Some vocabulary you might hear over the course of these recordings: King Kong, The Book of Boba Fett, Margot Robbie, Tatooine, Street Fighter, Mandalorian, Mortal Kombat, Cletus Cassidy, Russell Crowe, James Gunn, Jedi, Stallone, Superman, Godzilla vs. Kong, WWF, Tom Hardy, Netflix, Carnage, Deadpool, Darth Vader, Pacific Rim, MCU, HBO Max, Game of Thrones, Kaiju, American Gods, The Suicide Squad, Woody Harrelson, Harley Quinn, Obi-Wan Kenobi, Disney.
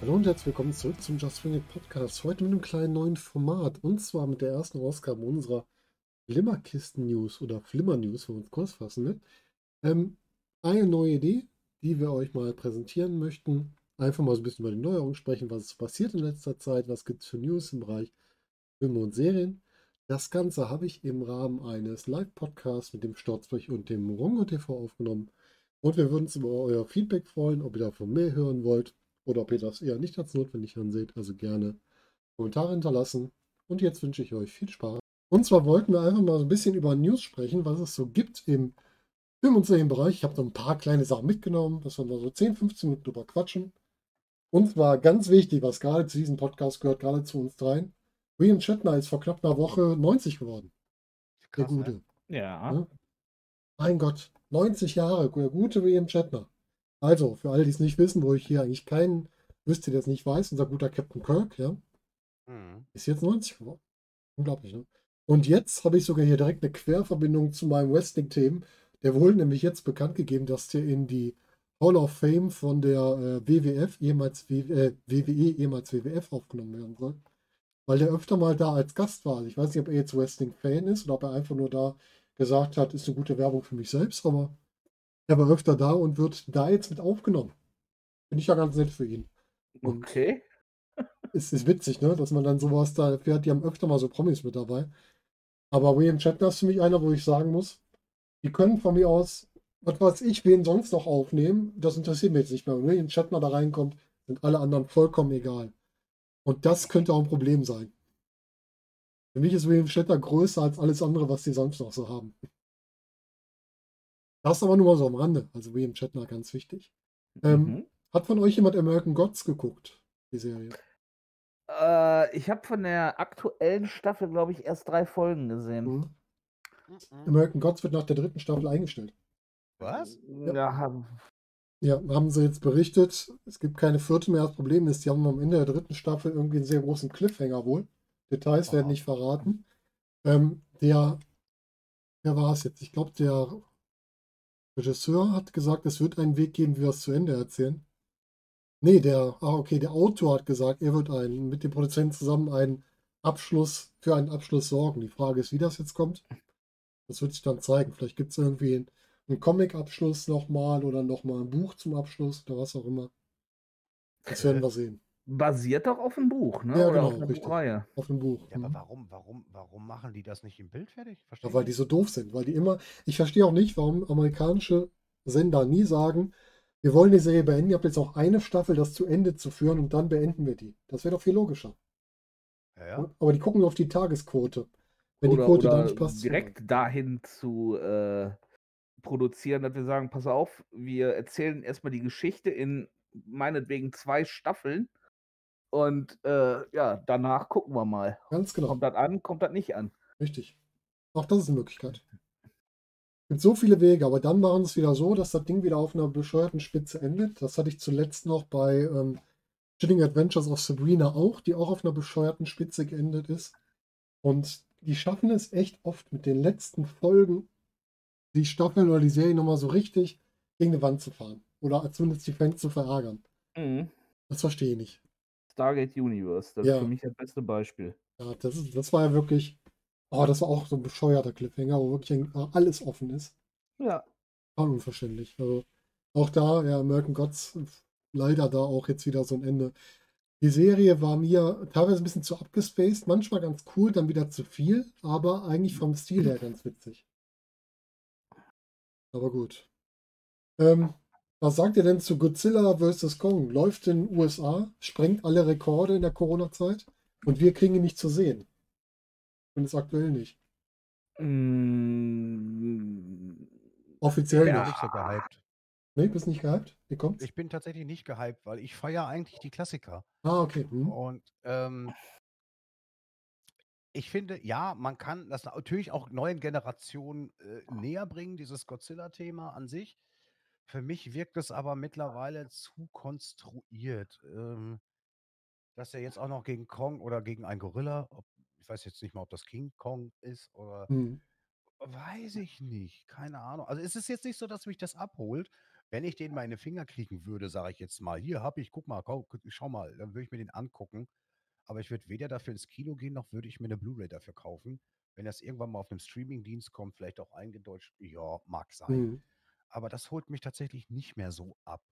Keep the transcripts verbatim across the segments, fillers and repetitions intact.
Hallo und herzlich willkommen zurück zum Just Swing It Podcast. Heute mit einem kleinen neuen Format und zwar mit der ersten Ausgabe unserer Flimmerkisten-News oder Flimmer-News, wenn wir uns kurz fassen. Ne? Ähm, eine neue Idee, die wir euch mal präsentieren möchten. Einfach mal so ein bisschen über die Neuerungen sprechen, was ist passiert in letzter Zeit, was gibt es für News im Bereich Filme und Serien. Das Ganze habe ich im Rahmen eines Live-Podcasts mit dem Sturzblech und dem Rongo T V aufgenommen. Und wir würden uns über euer Feedback freuen, ob ihr davon mehr hören wollt. Oder ob ihr das eher nicht als notwendig anseht, also gerne Kommentare hinterlassen. Und jetzt wünsche ich euch viel Spaß. Und zwar wollten wir einfach mal so ein bisschen über News sprechen, was es so gibt im Film- und Serienbereich. Ich habe so ein paar kleine Sachen mitgenommen, dass wir mal so zehn, fünfzehn Minuten drüber quatschen. Und zwar ganz wichtig, was gerade zu diesem Podcast gehört, gerade zu uns dreien. William Shatner ist vor knapp einer Woche neunzig geworden. Krass, der Gute. Ne? Ja. ja. Mein Gott, neunzig Jahre, der gute William Shatner. Also, für alle, die es nicht wissen, wo ich hier eigentlich keinen wüsste, der es nicht weiß, unser guter Captain Kirk, ja, mhm. ist jetzt neunzig geworden. Unglaublich, ne? Und jetzt habe ich sogar hier direkt eine Querverbindung zu meinem Wrestling-Thema. Der wurde nämlich jetzt bekannt gegeben, dass der in die Hall of Fame von der äh, W W F, ehemals äh, W W E, ehemals W W F aufgenommen werden soll. Weil der öfter mal da als Gast war. Also ich weiß nicht, ob er jetzt Wrestling-Fan ist oder ob er einfach nur da gesagt hat, ist eine gute Werbung für mich selbst, aber er war öfter da und wird da jetzt mit aufgenommen. Finde ich ja ganz nett für ihn. Und okay. Es ist witzig, ne, dass man dann sowas da erfährt. Die haben öfter mal so Promis mit dabei. Aber William Shatner ist für mich einer, wo ich sagen muss, die können von mir aus, was weiß ich, wen sonst noch aufnehmen. Das interessiert mich jetzt nicht mehr. Wenn William Shatner da reinkommt, sind alle anderen vollkommen egal. Und das könnte auch ein Problem sein. Für mich ist William Shatner größer als alles andere, was die sonst noch so haben. Das aber nur mal so am Rande. Also William Shatner, ganz wichtig. Ähm, mhm. Hat von euch jemand American Gods geguckt, die Serie? Äh, ich habe von der aktuellen Staffel, glaube ich, erst drei Folgen gesehen. Mhm. Mhm. American Gods wird nach der dritten Staffel eingestellt. Was? Ja. Ja, haben... ja, haben sie jetzt berichtet. Es gibt keine vierte mehr. Das Problem ist, die haben am Ende der dritten Staffel irgendwie einen sehr großen Cliffhanger wohl. Details oh. werden nicht verraten. Ähm, der, der war es jetzt. Ich glaube, der Regisseur hat gesagt, es wird einen Weg geben, wie wir es zu Ende erzählen. Nee, der, ah okay, der Autor hat gesagt, er wird einen, mit dem Produzenten zusammen einen Abschluss, für einen Abschluss sorgen. Die Frage ist, wie das jetzt kommt. Das wird sich dann zeigen. Vielleicht gibt es irgendwie einen, einen Comic-Abschluss nochmal oder nochmal ein Buch zum Abschluss oder was auch immer. Das werden wir sehen. Basiert doch auf dem Buch, ne? Ja, oder genau, auf richtig. Buchreihe. Auf dem Buch. Ja, aber warum, warum, warum machen die das nicht im Bild fertig? Ja, weil die so doof sind, weil die immer. Ich verstehe auch nicht, warum amerikanische Sender nie sagen, wir wollen die Serie beenden, ihr habt jetzt auch eine Staffel, das zu Ende zu führen und dann beenden wir die. Das wäre doch viel logischer. Ja, ja. Aber die gucken auf die Tagesquote. Wenn oder, die Quote da nicht passt. Direkt zu dahin zu äh, produzieren, dass wir sagen, pass auf, wir erzählen erstmal die Geschichte in meinetwegen zwei Staffeln. Und äh, ja, danach gucken wir mal. Ganz genau. Kommt das an, kommt das nicht an. Richtig. Auch das ist eine Möglichkeit. Es gibt so viele Wege, aber dann machen sie es wieder so, dass das Ding wieder auf einer bescheuerten Spitze endet. Das hatte ich zuletzt noch bei ähm, Chilling Adventures of Sabrina auch, die auch auf einer bescheuerten Spitze geendet ist. Und die schaffen es echt oft mit den letzten Folgen, die Staffeln oder die Serie nochmal so richtig gegen die Wand zu fahren. Oder zumindest die Fans zu verärgern. Mhm. Das verstehe ich nicht. Stargate Universe, das ja. ist für mich das beste Beispiel. Ja, das, ist, das war ja wirklich, oh, das war auch so ein bescheuerter Cliffhanger, wo wirklich alles offen ist. Ja. War unverständlich. Also auch da, ja, American Gods, leider da auch jetzt wieder so ein Ende. Die Serie war mir teilweise ein bisschen zu abgespaced, manchmal ganz cool, dann wieder zu viel, aber eigentlich vom Stil her ganz witzig. Aber gut. Ähm, Was sagt ihr denn zu Godzilla versus. Kong? Läuft in den U S A, sprengt alle Rekorde in der Corona-Zeit und wir kriegen ihn nicht zu sehen. Und es aktuell nicht. Mm, Offiziell ja. nicht. Ich bin nicht so gehypt. Nee, bist nicht gehypt? Wie kommt's? Ich bin tatsächlich nicht gehypt, weil ich feiere eigentlich die Klassiker. Ah, okay. Hm. Und ähm, ich finde, ja, man kann das natürlich auch neuen Generationen äh, näher bringen, dieses Godzilla-Thema an sich. Für mich wirkt es aber mittlerweile zu konstruiert. Ähm, Dass er jetzt auch noch gegen Kong oder gegen einen Gorilla, ob, ich weiß jetzt nicht mal, ob das King Kong ist oder Mhm. weiß ich nicht, keine Ahnung. Also es ist jetzt nicht so, dass mich das abholt. Wenn ich den mal in den Finger kriegen würde, sage ich jetzt mal, hier habe ich, guck mal, kau- schau mal, dann würde ich mir den angucken. Aber ich würde weder dafür ins Kino gehen, noch würde ich mir eine Blu-ray dafür kaufen. Wenn das irgendwann mal auf einem Streaming-Dienst kommt, vielleicht auch eingedeutscht, ja, mag sein. Mhm. Aber das holt mich tatsächlich nicht mehr so ab.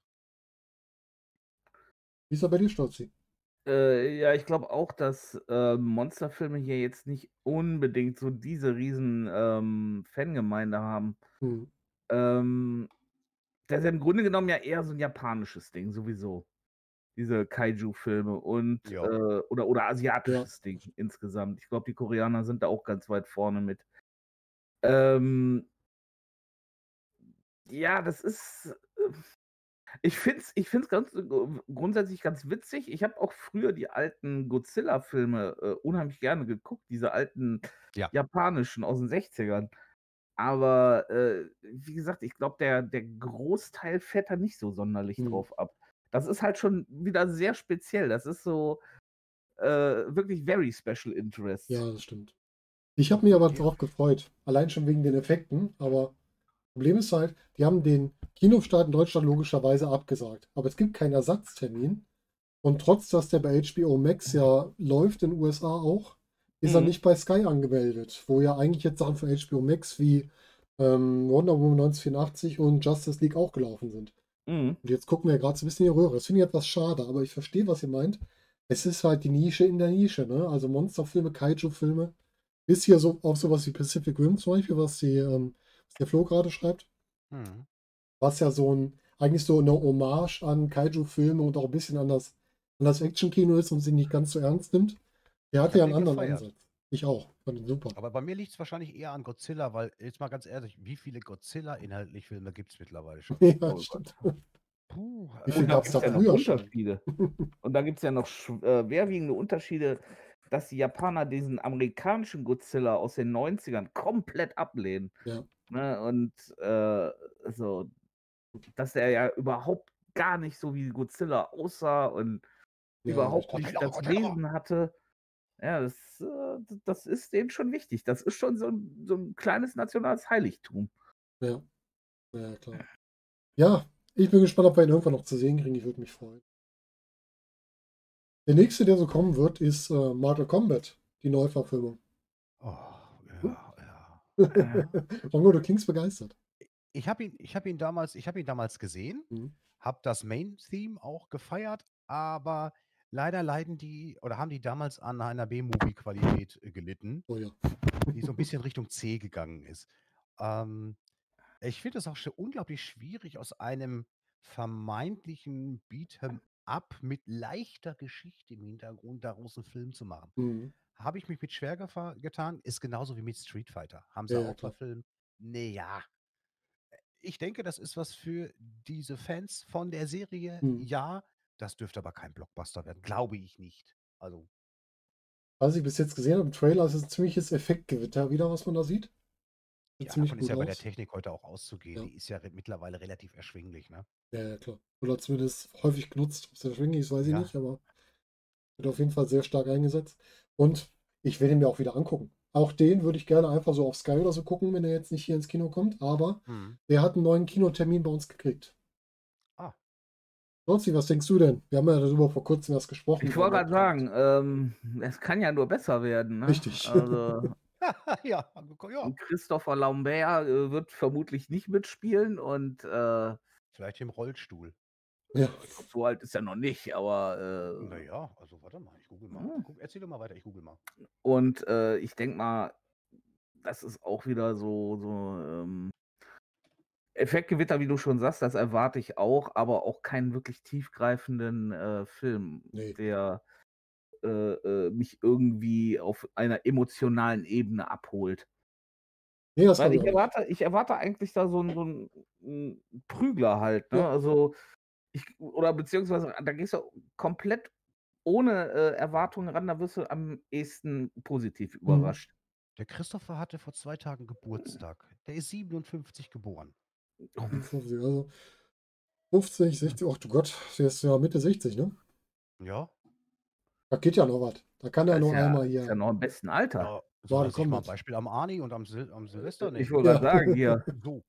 Wie ist er bei dir, Stolzi? Äh, ja, ich glaube auch, dass äh, Monsterfilme hier jetzt nicht unbedingt so diese riesen ähm, Fangemeinde haben. Mhm. Ähm, Das ist ja im Grunde genommen ja eher so ein japanisches Ding, sowieso. Diese Kaiju-Filme und äh, Ja. oder, oder Ja. asiatisches Ding insgesamt. Ich glaube, die Koreaner sind da auch ganz weit vorne mit. Ähm, Ja, das ist. äh, Ich finde es ich find's ganz, äh, grundsätzlich ganz witzig. Ich habe auch früher die alten Godzilla-Filme äh, unheimlich gerne geguckt, diese alten Ja. japanischen aus den sechzigern. Aber äh, wie gesagt, ich glaube, der, der Großteil fährt da nicht so sonderlich Mhm. drauf ab. Das ist halt schon wieder sehr speziell. Das ist so äh, wirklich very special Ja, interest. das stimmt. Ich habe mich aber Ja. darauf gefreut. Allein schon wegen den Effekten. Aber Problem ist halt, die haben den Kinostart in Deutschland logischerweise abgesagt. Aber es gibt keinen Ersatztermin. Und trotz, dass der bei H B O Max ja läuft, in den U S A auch, ist er Mhm. nicht bei Sky angemeldet. Wo ja eigentlich jetzt Sachen von H B O Max wie ähm, Wonder Woman neunzehnhundertvierundachtzig und Justice League auch gelaufen sind. Mhm. Und jetzt gucken wir ja gerade so ein bisschen in die Röhre. Das finde ich etwas schade, aber ich verstehe, was ihr meint. Es ist halt die Nische in der Nische, ne? Also Monsterfilme, Kaiju-Filme. Bis hier so auf sowas wie Pacific Rim zum Beispiel, was, die, ähm, was der Flo gerade schreibt. Mhm. Was ja so ein, eigentlich so eine Hommage an Kaiju-Filme und auch ein bisschen an das, an das Action-Kino ist und sie nicht ganz so ernst nimmt. Der Ich hatte ja habe einen den anderen gefeiert. Ansatz. Ich auch. Fand ihn super. Aber bei mir liegt es wahrscheinlich eher an Godzilla, weil, jetzt mal ganz ehrlich, wie viele Godzilla-inhaltlich Filme gibt es mittlerweile schon? Ja, Oh Gott. stimmt. Puh, Wie viel Und äh, da gab es gibt es da ja noch früher schon? Unterschiede. Und da gibt es ja noch schw- äh, schwerwiegende Unterschiede, dass die Japaner diesen amerikanischen Godzilla aus den neunzigern komplett ablehnen. Ja. Ne? Und äh, also, dass der ja überhaupt gar nicht so wie Godzilla aussah und Ja, überhaupt richtig. nicht Godzilla, das Godzilla! Wesen hatte. Ja, das, äh, d- das ist denen schon wichtig. Das ist schon so ein, so ein kleines nationales Heiligtum. Ja, ja, klar. Ja, ich bin gespannt, ob wir ihn irgendwann noch zu sehen kriegen. Ich würde mich freuen. Der nächste, der so kommen wird, ist äh, Mortal Kombat, die Neuverfilmung. Oh, Hm? ja, ja. Äh, Rongo, du klingst begeistert. Ich habe ihn, ich hab ihn, damals- ich hab ihn damals gesehen, Mhm. habe das Main-Theme auch gefeiert, aber leider leiden die oder haben die damals an einer B-Movie-Qualität äh, gelitten, Oh ja. die so ein bisschen Richtung C gegangen ist. Ähm, ich finde es auch schon unglaublich schwierig, aus einem vermeintlichen Beat'em Up mit leichter Geschichte im Hintergrund daraus einen Film zu machen. Mhm. Habe ich mich mit schwer gefa- getan, ist genauso wie mit Street Fighter. Haben Ja, sie ja, auch klar. verfilmt? Naja, ich denke, das ist was für diese Fans von der Serie. Mhm. Ja, das dürfte aber kein Blockbuster werden, glaube ich nicht. Also, Was ich bis jetzt gesehen habe im Trailer, ist es ein ziemliches Effektgewitter wieder, was man da sieht. Sieht ja, ziemlich davon ist gut ja bei der aus. Technik heute auch auszugehen. Ja, Die ist ja re mittlerweile relativ erschwinglich, ne? ja, ja, klar. Oder zumindest häufig genutzt. Ob es erschwinglich ist, weiß ich Ja, nicht, aber wird auf jeden Fall sehr stark eingesetzt. Und ich werde ihn mir auch wieder angucken. Auch den würde ich gerne einfach so auf Sky oder so gucken, wenn er jetzt nicht hier ins Kino kommt. Aber Mhm. der hat einen neuen Kinotermin bei uns gekriegt. Ah, Sonsti, was denkst du denn? Wir haben ja darüber vor kurzem erst gesprochen, Ich über wollte gerade Mortal Kombat. sagen, ähm, es kann ja nur besser werden. Ne? Richtig. Also, ja, angekommen, ja. und Christopher Lambert äh, wird vermutlich nicht mitspielen und äh, Vielleicht im Rollstuhl. Ja. ich glaube, so alt ist er noch nicht, aber Naja, also warte mal, ich google äh, mal. hm. Guck, erzähl doch mal weiter, ich google mal. und äh, ich denke mal, das ist auch wieder so, so ähm, Effektgewitter, wie du schon sagst, das erwarte ich auch, aber auch keinen wirklich tiefgreifenden äh, Film, Nee. der äh, äh, mich irgendwie auf einer emotionalen Ebene abholt. Nee, das Weil glaube ich ich auch nicht. erwarte, ich erwarte eigentlich da so einen, so einen mm, Prügler halt, ne? Ja. Also ich, oder beziehungsweise da gehst du komplett ohne äh, Erwartungen ran, da wirst du am ehesten positiv Mhm. überrascht. Der Christopher hatte vor zwei Tagen Geburtstag. Der ist siebenundfünfzig geboren. fünfundfünfzig, also fünfzig, sechzig, ach du Gott, der ist ja Mitte sechzig, ne? Ja, Da geht ja noch was. Da kann er noch ja, einmal hier. Ist ja noch im besten Alter. Ja, so, das kommt mal. Beispiel am Arnie und am, Sil- am Silvester nicht. Ich wollte ja. sagen, hier. So.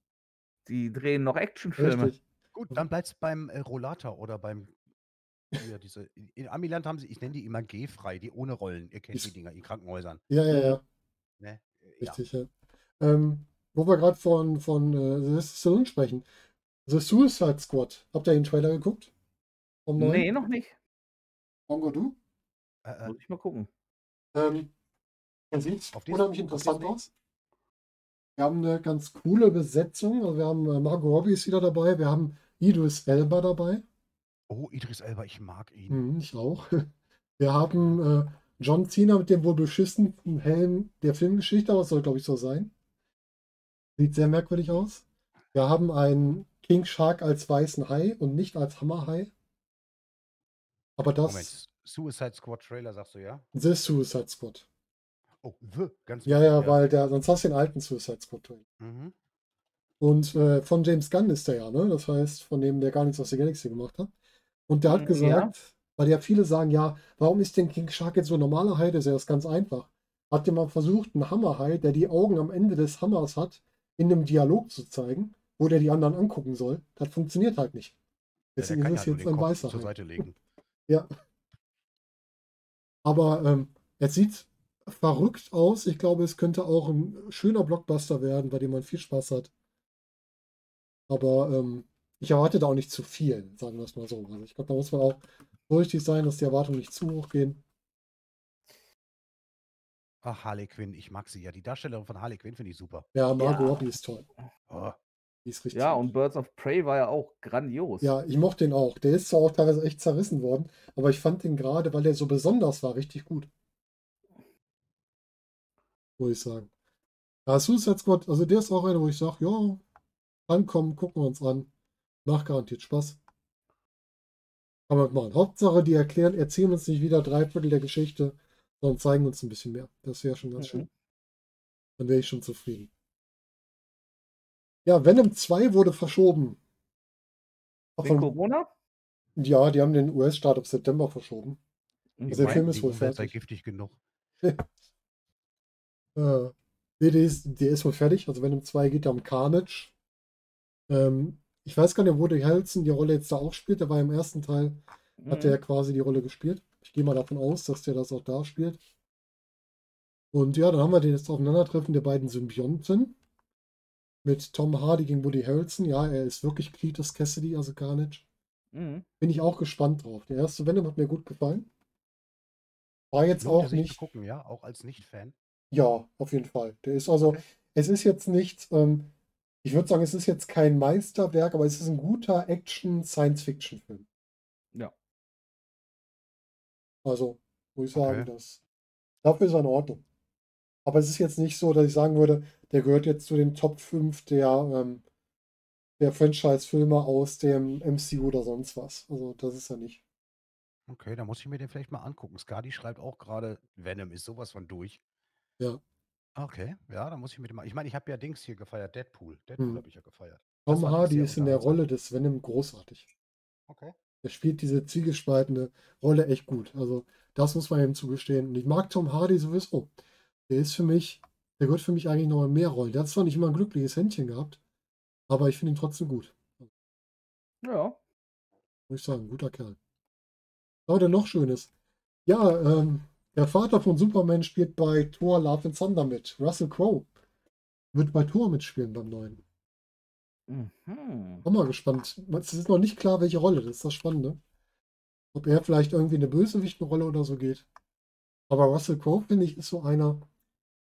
Die drehen noch Actionfilme. Richtig. Gut, dann bleibt es beim äh, Rollator oder beim. Hier, diese, in Amiland haben sie, ich nenne die immer G-frei, die ohne Rollen. Ihr kennt ich, die Dinger in Krankenhäusern. Ja, ja, ja. Ne? Richtig, ja. ja. Ähm, wo wir gerade von, von äh, Stallone sprechen. The Suicide Squad. Habt ihr den Trailer geguckt? Nee, noch nicht. Mongo, du? Äh, äh, Muss ich mal gucken. Ähm, man sieht unheimlich interessant aus. Wir haben eine ganz coole Besetzung. Also wir haben äh, Margot Robbie ist wieder dabei. Wir haben Idris Elba dabei. Oh, Idris Elba, ich mag ihn. Mhm, ich auch. Wir haben äh, John Cena mit dem wohl beschissensten Helm der Filmgeschichte, aber es soll, glaube ich, so sein. Sieht sehr merkwürdig aus. Wir haben einen King Shark als weißen Hai und nicht als Hammerhai. Aber das... Moment, Suicide Squad Trailer, sagst du, ja? The Suicide Squad. Oh, The, ganz Ja, ja, ja, weil der, sonst hast du den alten Suicide Squad Trailer. Mhm. Und äh, von James Gunn ist der ja, ne? Das heißt, von dem, der gar nichts aus der Galaxy gemacht hat. Und der hat gesagt, ja. weil ja viele sagen, ja, warum ist denn King Shark jetzt so ein normaler Hai? Das ist ja das ganz einfach. Hat jemand versucht, einen Hammerhai, der die Augen am Ende des Hammers hat, in einem Dialog zu zeigen, wo der die anderen angucken soll. Das funktioniert halt nicht. Deswegen ja, ist es ja jetzt ein Kopf weißer zur Seite legen. Ja. Aber ähm, es sieht verrückt aus. Ich glaube, es könnte auch ein schöner Blockbuster werden, bei dem man viel Spaß hat. Aber ähm, ich erwarte da auch nicht zu viel, sagen wir es mal so. Also ich glaube, da muss man auch vorsichtig sein, dass die Erwartungen nicht zu hoch gehen. Ach, Harley Quinn, ich mag sie ja. Die Darstellerin von Harley Quinn finde ich super. Ja, Margot Robbie ja. ist toll. Oh. Die ist richtig. Ja, und Birds of Prey war ja auch grandios. Ja, ich mochte den auch. Der ist zwar auch teilweise echt zerrissen worden, aber ich fand den gerade, weil der so besonders war, richtig gut. Muss ich sagen. Ja, Suicide Squad, also der ist auch einer, wo ich sage, ja, ankommen, gucken wir uns an. Macht garantiert Spaß. Kann man machen. Hauptsache, die erklären, erzählen uns nicht wieder drei Viertel der Geschichte, sondern zeigen uns ein bisschen mehr. Das wäre schon ganz mhm. schön. Dann wäre ich schon zufrieden. Ja, Venom zwei wurde verschoben. Wegen Corona? Ja, die haben den U S-Start auf September verschoben. Also der Film ist wohl fertig. Sei giftig genug. äh, der, ist, der ist wohl fertig. Also Venom zwei geht da um Carnage. Ähm, ich weiß gar nicht, wo der Harrelson die Rolle jetzt da auch spielt. Der war im ersten Teil, mhm. hat der quasi die Rolle gespielt. Ich gehe mal davon aus, dass der das auch da spielt. Und ja, dann haben wir den jetzt Aufeinandertreffen der beiden Symbionten. Mit Tom Hardy gegen Woody Harrelson. Ja, er ist wirklich Cletus Cassidy, also Carnage. Mhm. Bin ich auch gespannt drauf. Der erste Venom hat mir gut gefallen. War jetzt auch nicht... gucken, ja? Auch als Nicht-Fan? Ja, auf jeden Fall. Der ist also... Okay. Es ist jetzt nicht... Ähm, ich würde sagen, es ist jetzt kein Meisterwerk, aber es ist ein guter Action-Science-Fiction-Film. Ja. Also, muss ich sagen, okay. das... Dafür ist er in Ordnung. Aber es ist jetzt nicht so, dass ich sagen würde, der gehört jetzt zu den Top fünf der, ähm, der Franchise-Filme aus dem M C U oder sonst was. Also das ist ja nicht. Okay, da muss ich mir den vielleicht mal angucken. Skadi schreibt auch gerade, Venom ist sowas von durch. Ja. Okay, ja, da muss ich mir den mal... Ich meine, ich habe ja Dings hier gefeiert, Deadpool. Deadpool hm. habe ich ja gefeiert. Das Tom Hardy ist in der Rolle des Venom großartig. Okay. Er spielt diese zwiegespaltene Rolle echt gut. Also das muss man ihm zugestehen. Und ich mag Tom Hardy sowieso. Der ist für mich, der gehört für mich eigentlich noch in mehr Rollen. Der hat zwar nicht immer ein glückliches Händchen gehabt, aber ich finde ihn trotzdem gut. Ja. Muss ich sagen, guter Kerl. Aber der noch schön ist. Ja, ähm, der Vater von Superman spielt bei Thor Love and Thunder mit. Russell Crowe wird bei Thor mitspielen beim neuen. Mhm. Bin mal gespannt. Es ist noch nicht klar, welche Rolle. Das ist das Spannende. Ob er vielleicht irgendwie eine Bösewichtenrolle oder so geht. Aber Russell Crowe, finde ich, ist so einer,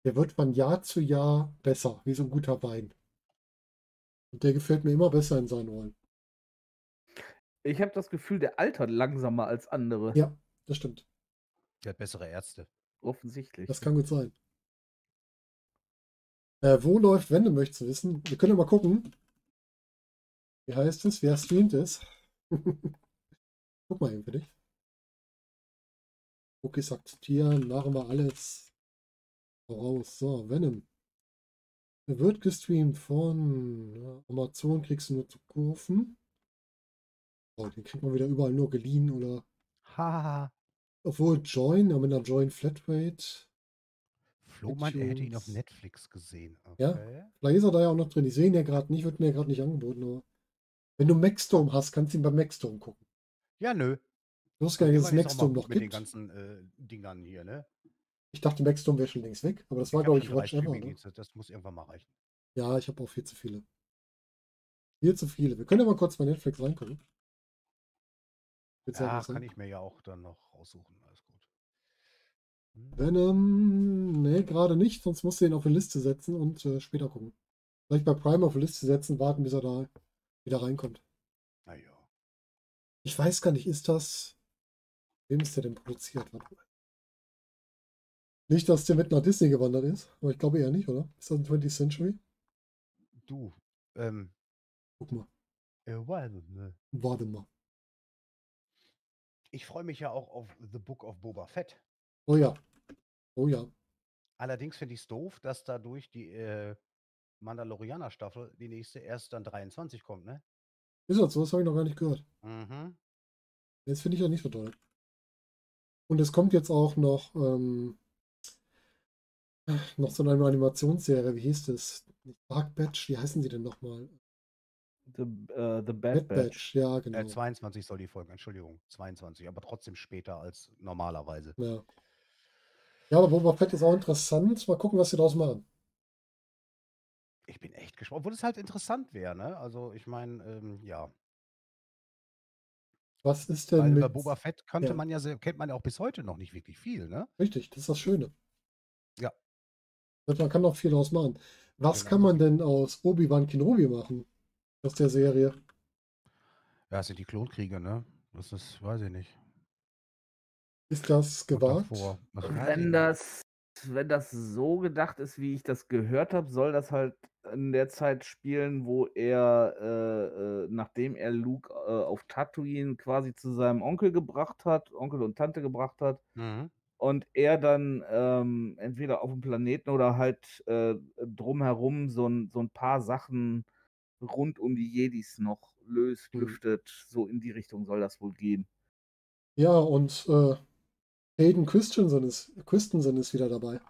der wird von Jahr zu Jahr besser, wie so ein guter Wein. Und der gefällt mir immer besser in seinen Rollen. Ich habe das Gefühl, der altert langsamer als andere. Ja, das stimmt. Der hat bessere Ärzte. Offensichtlich. Das kann gut sein. Äh, wo läuft Venom, möchtest du wissen? Wir können ja mal gucken. Wie heißt es? Wer streamt es? Guck mal eben für dich. Cookies akzeptieren, machen wir alles voraus. So, Venom. Er wird gestreamt von Amazon, kriegst du nur zu Kurven. Oh, den kriegt man wieder überall nur geliehen oder. Haha. Obwohl Join, aber mit einer Join Flatrate. Flo meint, er hätte ihn auf Netflix gesehen. Okay. Ja, vielleicht ist er da ja auch noch drin. Ich sehe ihn ja gerade nicht, wird mir ja gerade nicht angeboten. Aber wenn du Maxstorm hast, kannst du ihn beim Maxstorm gucken. Ja, nö. Du hast gar nicht, dass es Maxstorm noch mit gibt. Mit den ganzen äh, Dingern hier, ne? Ich dachte, Maxstorm wäre schon längst weg, aber das ich war, glaube ich, Watch Ever. Ne? Das muss irgendwann mal reichen. Ja, ich habe auch viel zu viele. Viel zu viele. Wir können ja mal kurz bei Netflix reingucken. Ja, kann sein. Ich mir ja auch dann noch raussuchen. Alles gut. Hm. Venom, ne, gerade nicht, sonst musst du ihn auf eine Liste setzen und äh, später gucken. Vielleicht bei Prime auf eine Liste setzen, warten, bis er da wieder reinkommt. Na ja. Ich weiß gar nicht, ist das... Wem ist der denn produziert? Nicht, dass der mit nach Disney gewandert ist, aber ich glaube eher nicht, oder? Ist das ein twentieth Century? Du, ähm... Guck mal. Äh, warte, ne? Warte mal. Ich freue mich ja auch auf The Book of Boba Fett. Oh ja. Oh ja. Allerdings finde ich es doof, dass dadurch die äh, Mandalorianer-Staffel, die nächste, erst dann dreiundzwanzig kommt, ne? Ist das so? Das habe ich noch gar nicht gehört. Mhm. Das finde ich ja nicht so toll. Und es kommt jetzt auch noch ähm, noch so eine Animationsserie. Wie hieß das? Bad Batch, wie heißen sie denn nochmal? The, uh, the Bad, Bad Batch. Batch, ja, genau. Äh, zweiundzwanzig soll die Folge, Entschuldigung, zweiundzwanzig, aber trotzdem später als normalerweise. Ja, ja, aber Boba Fett ist auch interessant. Mal gucken, was sie daraus machen. Ich bin echt gespannt, obwohl es halt interessant wäre, ne? Also, ich meine, ähm, ja. Was ist denn Weil mit... über Boba Fett kannte ja. man ja, kennt man ja auch bis heute noch nicht wirklich viel, ne? Richtig, das ist das Schöne. Ja. Man kann auch viel daraus machen. Was ja, kann man denn aus Obi-Wan Kenobi machen? Aus der Serie. Ja, das sind die Klonkriege, ne? Das ist, weiß ich nicht. Ist das gewagt? Wenn das, wenn das so gedacht ist, wie ich das gehört habe, soll das halt in der Zeit spielen, wo er, äh, nachdem er Luke äh, auf Tatooine quasi zu seinem Onkel gebracht hat, Onkel und Tante gebracht hat, mhm. und er dann ähm, entweder auf dem Planeten oder halt äh, drumherum so ein, so ein paar Sachen rund um die Jedis noch löst, lüftet, so in die Richtung soll das wohl gehen. Ja, und äh, Hayden Christensen ist, Christensen ist wieder dabei.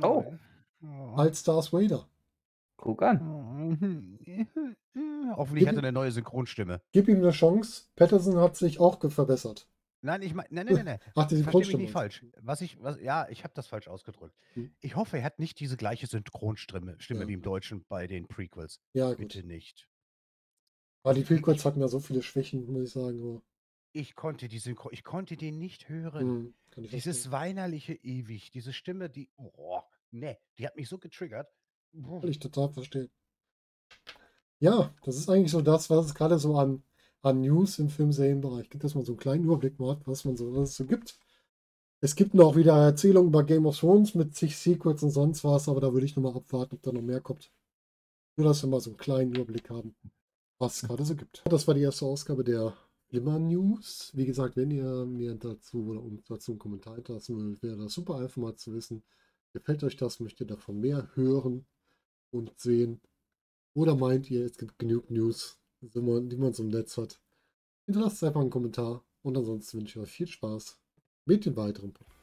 Oh. Als Darth Vader. Guck an. Hoffentlich hat er eine neue Synchronstimme. Gib ihm eine Chance. Patterson hat sich auch verbessert. Nein, ich meine, nein, nein, nein. Ach, die Synchronstimme. Ich verstehe mich nicht falsch. Was ich, was, ja, ich habe das falsch ausgedrückt. Hm. Ich hoffe, er hat nicht diese gleiche Synchronstimme Stimme ja. wie im Deutschen bei den Prequels. Ja, gut. Bitte nicht. Aber die Prequels ich, hatten ja so viele Schwächen, muss ich sagen. Aber ich konnte die Synchron, ich konnte den nicht hören. Hm, Dieses weinerliche ewig, diese Stimme, die, oh, ne, die hat mich so getriggert. Oh. Kann ich total verstehen. Ja, das ist eigentlich so das, was es gerade so an an News im Filmserienbereich gibt, dass man so einen kleinen Überblick macht, was man so, was es so gibt. Es gibt noch wieder Erzählungen über Game of Thrones mit zig Sequels und sonst was, aber da würde ich nochmal abwarten, ob da noch mehr kommt. Nur, dass wir mal so einen kleinen Überblick haben, was es gerade so gibt. Das war die erste Ausgabe der Glimmer News. Wie gesagt, wenn ihr mir dazu oder uns dazu einen Kommentar hinterlassen wollt, wäre das super einfach mal zu wissen. Gefällt euch das? Möchtet ihr davon mehr hören und sehen? Oder meint ihr, es gibt genug News, die man so im Netz hat? Hinterlasst einfach einen Kommentar und ansonsten wünsche ich euch viel Spaß mit dem weiteren Podcast.